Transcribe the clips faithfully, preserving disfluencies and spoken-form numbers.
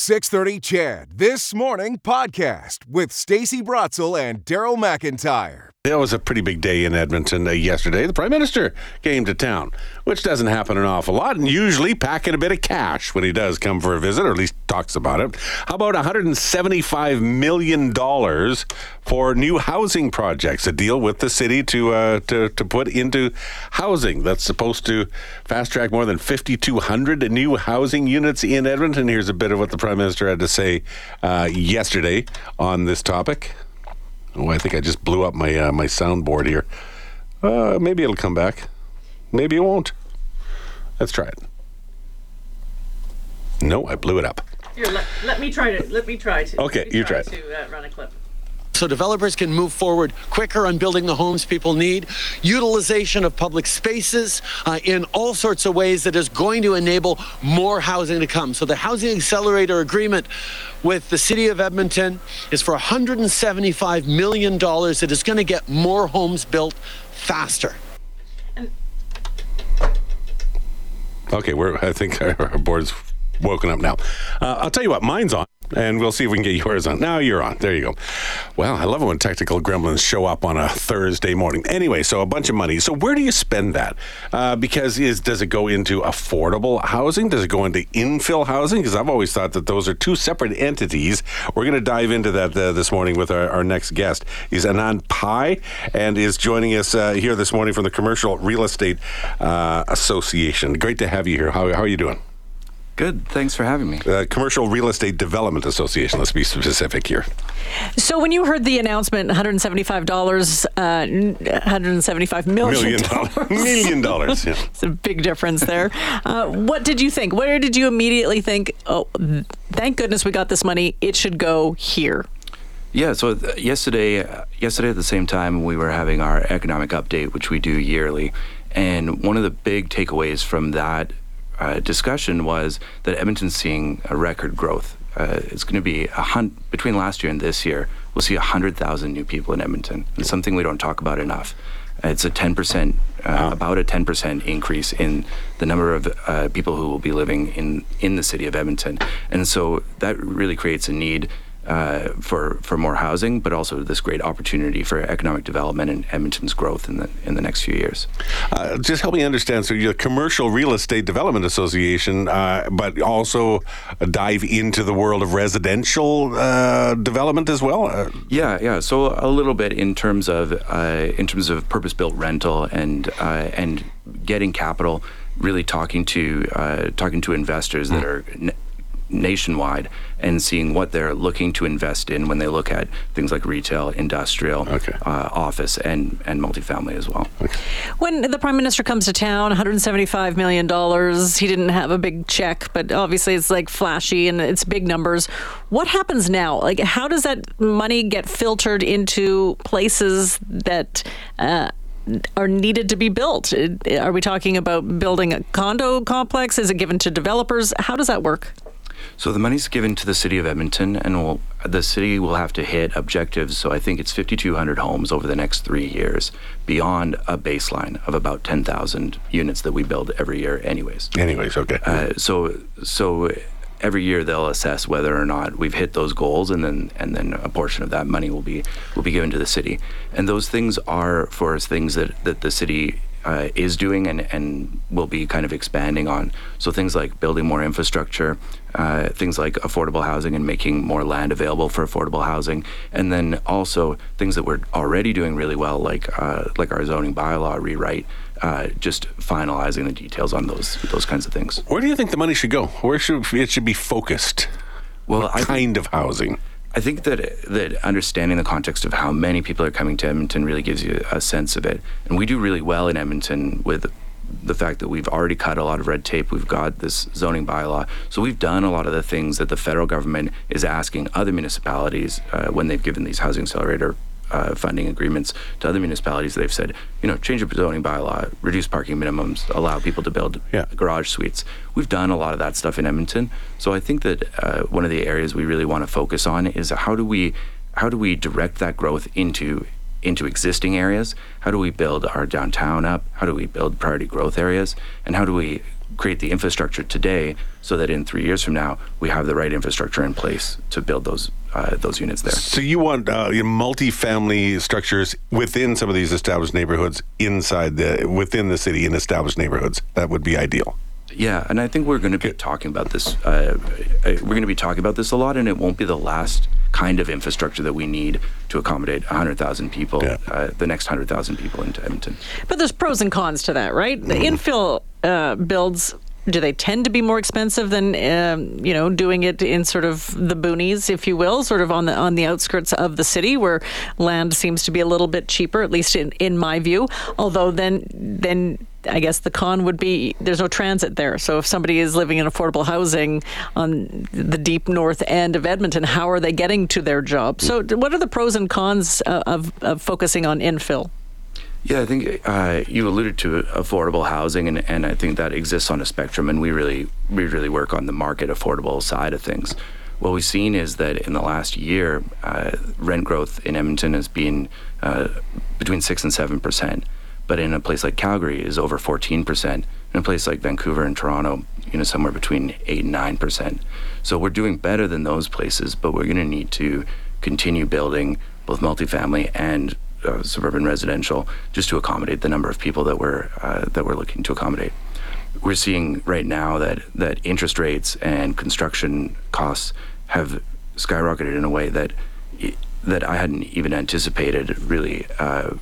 six thirty Chad This Morning Podcast with Stacey Bratzel and Daryl McIntyre. It was a pretty big day in Edmonton uh, yesterday. The Prime Minister came to town, which doesn't happen an awful lot, and usually packing a bit of cash when he does come for a visit, or at least talks about it. How about one hundred seventy-five million dollars for new housing projects, a deal with the city to uh, to, to put into housing that's supposed to fast-track more than fifty-two hundred new housing units in Edmonton? Here's a bit of what the Prime Minister had to say uh, yesterday on this topic. Oh, I think I just blew up my uh, my soundboard here. Uh, maybe it'll come back. Maybe it won't. Let's try it. No, I blew it up. Here, let, let me try to. Let me try to. Okay, you try, try it. To uh, run a clip. So developers can move forward quicker on building the homes people need, utilization of public spaces uh, in all sorts of ways that is going to enable more housing to come. So the Housing Accelerator Agreement with the City of Edmonton is for one hundred seventy-five million dollars. It is going to get more homes built faster. Okay, we're, I think our board's woken up now. Uh, I'll tell you what, mine's on. And we'll see if we can get yours on. Now you're on. There you go. Well, I love it when technical gremlins show up on a Thursday morning. Anyway, so a bunch of money. So where do you spend that? Uh, because is does it go into affordable housing? Does it go into infill housing? Because I've always thought that those are two separate entities. We're going to dive into that uh, this morning with our, our next guest. He's Anand Pye and is joining us uh, here this morning from the Commercial Real Estate uh, Association. Great to have you here. How, how are you doing? Good. Thanks for having me. Uh, Commercial Real Estate Development Association. Let's be specific here. So when you heard the announcement, one hundred seventy-five dollars, uh, one hundred seventy-five million dollars. Million dollars. Million dollars, yeah. It's a big difference there. Uh, what did you think? Where did you immediately think, oh, thank goodness we got this money. It should go here. Yeah, so th- yesterday, uh, yesterday at the same time, we were having our economic update, which we do yearly. And one of the big takeaways from that Uh, discussion was that Edmonton's seeing a record growth. Uh, it's going to be a hun- between last year and this year, we'll see one hundred thousand new people in Edmonton. It's something we don't talk about enough. It's a ten percent, uh, wow. about a ten percent increase in the number of uh, people who will be living in, in the city of Edmonton. And so that really creates a need uh, for for more housing, but also this great opportunity for economic development and Edmonton's growth in the in the next few years. Uh, just help me understand. So you're a Commercial Real Estate Development Association, uh, but also dive into the world of residential uh, development as well. Uh, yeah, yeah. So a little bit in terms of uh, in terms of purpose-built rental and uh, and getting capital. Really talking to uh, talking to investors mm. that are. N- nationwide and seeing what they're looking to invest in when they look at things like retail, industrial, okay. uh, office, and, and multifamily as well. Okay. When the Prime Minister comes to town, one hundred seventy-five million dollars, he didn't have a big check, but obviously it's like flashy and it's big numbers. What happens now? Like, how does that money get filtered into places that uh, are needed to be built? Are we talking about building a condo complex? Is it given to developers? How does that work? So the money's given to the city of Edmonton, and we'll, the city will have to hit objectives. So I think it's fifty-two hundred homes over the next three years, beyond a baseline of about ten thousand units that we build every year, anyways. Anyways, okay. Uh, so, so every year they'll assess whether or not we've hit those goals, and then and then a portion of that money will be will be given to the city. And those things are for us things that that the city. Uh, is doing and, and will be kind of expanding on. So things like building more infrastructure, uh, things like affordable housing and making more land available for affordable housing. And then also things that we're already doing really well, like uh, like our zoning bylaw rewrite, uh, just finalizing the details on those those kinds of things. Where do you think the money should go? Where should it should be focused? Well, what I kind th- of housing? I think that that understanding the context of how many people are coming to Edmonton really gives you a sense of it. And we do really well in Edmonton with the fact that we've already cut a lot of red tape. We've got this zoning bylaw. So we've done a lot of the things that the federal government is asking other municipalities uh, when they've given these housing accelerator Uh, funding agreements to other municipalities. They've said, you know, change your zoning bylaw, reduce parking minimums, allow people to build yeah. garage suites. We've done a lot of that stuff in Edmonton. So I think that uh, one of the areas we really want to focus on is how do we how do we direct that growth into into existing areas? How do we build our downtown up? How do we build priority growth areas? And how do we create the infrastructure today so that in three years from now, we have the right infrastructure in place to build those uh, those units there. So you want uh, multifamily structures within some of these established neighborhoods, inside the within the city in established neighborhoods. That would be ideal. Yeah, and I think we're going to be talking about this. Uh, we're going to be talking about this a lot, and it won't be the last kind of infrastructure that we need to accommodate one hundred thousand people, yeah. uh, the next one hundred thousand people into Edmonton. But there's pros and cons to that, right? The mm-hmm. infill uh, builds, do they tend to be more expensive than um, you know, doing it in sort of the boonies, if you will, sort of on the on the outskirts of the city where land seems to be a little bit cheaper, at least in, in my view. Although then then. I guess the con would be there's no transit there. So if somebody is living in affordable housing on the deep north end of Edmonton, how are they getting to their job? So what are the pros and cons of, of focusing on infill? Yeah, I think uh, you alluded to affordable housing, and, and I think that exists on a spectrum, and we really we really work on the market affordable side of things. What we've seen is that in the last year, uh, rent growth in Edmonton has been uh, between six and seven percent. But in a place like Calgary is over fourteen percent. In a place like Vancouver and Toronto, you know, somewhere between eight and nine percent. So we're doing better than those places, but we're going to need to continue building both multifamily and uh, suburban residential just to accommodate the number of people that we're uh, that we're looking to accommodate. We're seeing right now that that interest rates and construction costs have skyrocketed in a way that that I hadn't even anticipated, really. Uh,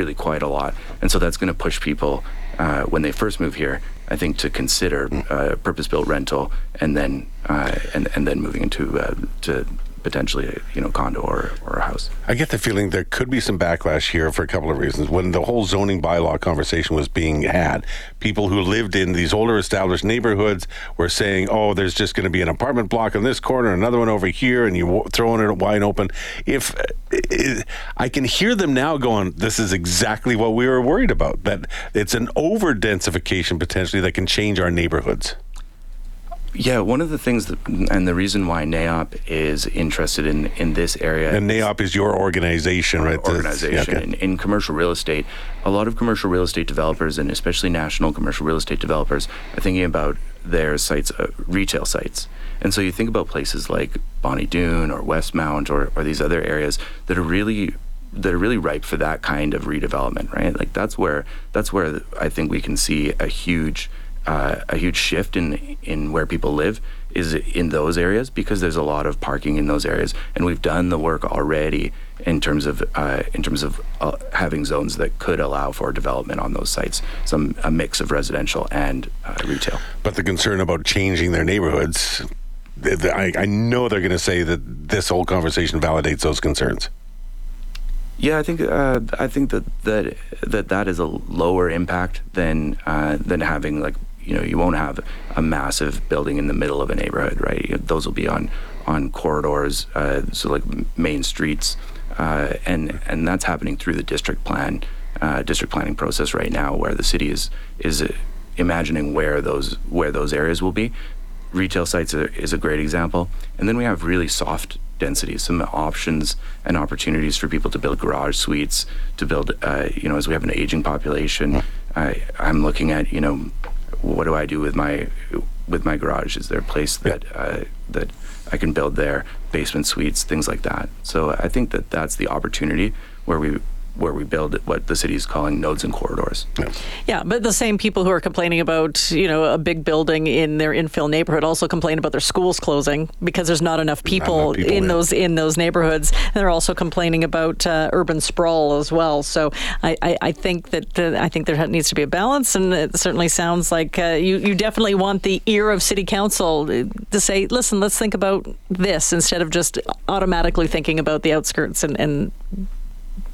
really quite a lot. And so that's going to push people uh, when they first move here, I think, to consider uh, purpose-built rental and then uh, and, and then moving into uh, to potentially, you know, condo or, or a house. I get the feeling there could be some backlash here for a couple of reasons. When the whole zoning bylaw conversation was being had, people who lived in these older established neighborhoods were saying, oh, there's just going to be an apartment block in this corner, another one over here, and you're throwing it wide open. If it, I can hear them now going, this is exactly what we were worried about, that it's an over-densification potentially that can change our neighborhoods. Yeah, one of the things, that, and the reason why NAIOP is interested in, in this area... And NAIOP is your organization, right? Organization. Okay. In, in commercial real estate, a lot of commercial real estate developers, and especially national commercial real estate developers, are thinking about their sites, uh, retail sites. And so you think about places like Bonnie Doon or Westmount or, or these other areas that are really... that are really ripe for that kind of redevelopment, right? Like, that's where that's where I think we can see a huge... Uh, a huge shift in in where people live is in those areas, because there's a lot of parking in those areas, and we've done the work already in terms of uh, in terms of uh, having zones that could allow for development on those sites, some a mix of residential and uh, retail. But the concern about changing their neighborhoods, I, I know they're going to say that this whole conversation validates those concerns. Yeah, I think uh, I think that, that that that is a lower impact than uh, than having like. You know, you won't have a massive building in the middle of a neighborhood, right? Those will be on on corridors, uh, so like main streets, uh, and and that's happening through the district plan, uh, district planning process right now, where the city is is imagining where those where those areas will be. Retail sites are, is a great example, and then we have really soft densities, some options and opportunities for people to build garage suites, to build, uh, you know, as we have an aging population, I, I'm looking at, you know. What do I do with my with my garage? Is there a place that uh, that I can build there? Basement suites, things like that. So I think that that's the opportunity where we where we build what the city is calling nodes and corridors. Yeah. yeah, but the same people who are complaining about, you know, a big building in their infill neighborhood also complain about their schools closing because there's not enough people, not enough people in there. those in those neighborhoods. And they're also complaining about uh, urban sprawl as well. So I, I, I think that uh, I think there needs to be a balance, and it certainly sounds like uh, you, you definitely want the ear of City Council to say, listen, let's think about this instead of just automatically thinking about the outskirts and, and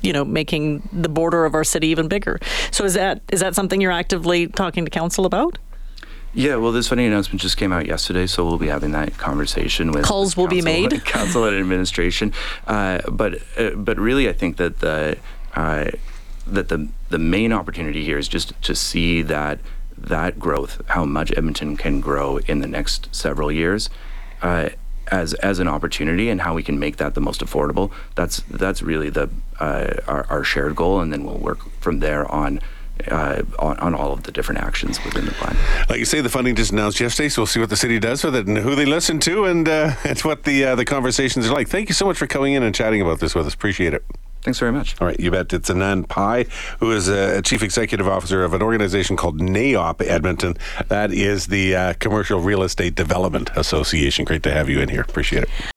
you know, making the border of our city even bigger. So is that is that something you're actively talking to council about? Yeah, well, this funding announcement just came out yesterday, so we'll be having that conversation with calls will council, be made council and administration. Uh, but uh, but really, I think that the uh, that the the main opportunity here is just to see that that growth, how much Edmonton can grow in the next several years. Uh, As as an opportunity, and how we can make that the most affordable. That's that's really the uh, our, our shared goal, and then we'll work from there on uh, on, on all of the different actions within the plan. Like you say, the funding just announced yesterday, so we'll see what the city does with it and who they listen to, and uh, it's what the uh, the conversations are like. Thank you so much for coming in and chatting about this with us. Appreciate it. Thanks very much. All right, you bet. It's Anand Pye, who is a chief executive officer of an organization called NAIOP Edmonton. That is the uh, Commercial Real Estate Development Association. Great to have you in here. Appreciate it.